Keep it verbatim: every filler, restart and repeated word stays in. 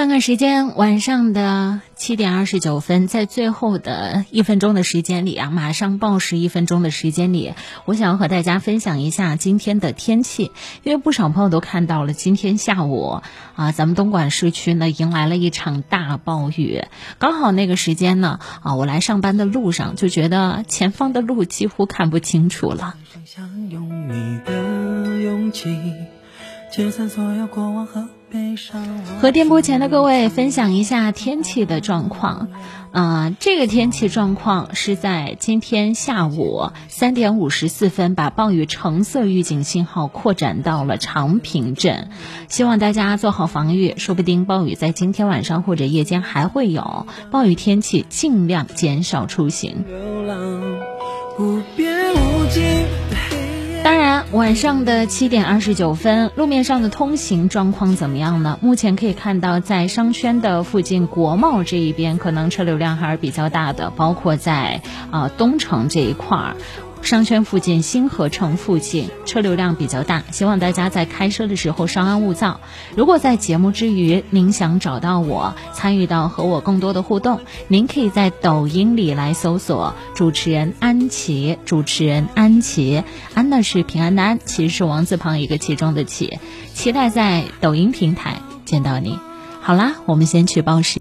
看看时间，晚上的七点二十九分，在最后的一分钟的时间里啊，马上报时一分钟的时间里，我想要和大家分享一下今天的天气，因为不少朋友都看到了，今天下午啊，咱们东莞市区呢迎来了一场大暴雨，刚好那个时间呢啊，我来上班的路上就觉得前方的路几乎看不清楚了。想用你的勇气解散所有过往和和电波前的各位分享一下天气的状况。呃，这个天气状况是在今天下午三点五十四分，把暴雨橙色预警信号扩展到了长平镇，希望大家做好防御，说不定暴雨在今天晚上或者夜间还会有，暴雨天气尽量减少出行。当然，晚上的七点二十九分，路面上的通行状况怎么样呢？目前可以看到，在商圈的附近，国贸这一边可能车流量还是比较大的，包括在啊、呃、东城这一块儿。商圈附近、新河城附近车流量比较大，希望大家在开车的时候稍安勿躁。如果在节目之余您想找到我，参与到和我更多的互动，您可以在抖音里来搜索主持人安琪，主持人安琪，安呢是平安的安，琪是王字旁一个其中的琪，期待在抖音平台见到你。好啦，我们先去报时。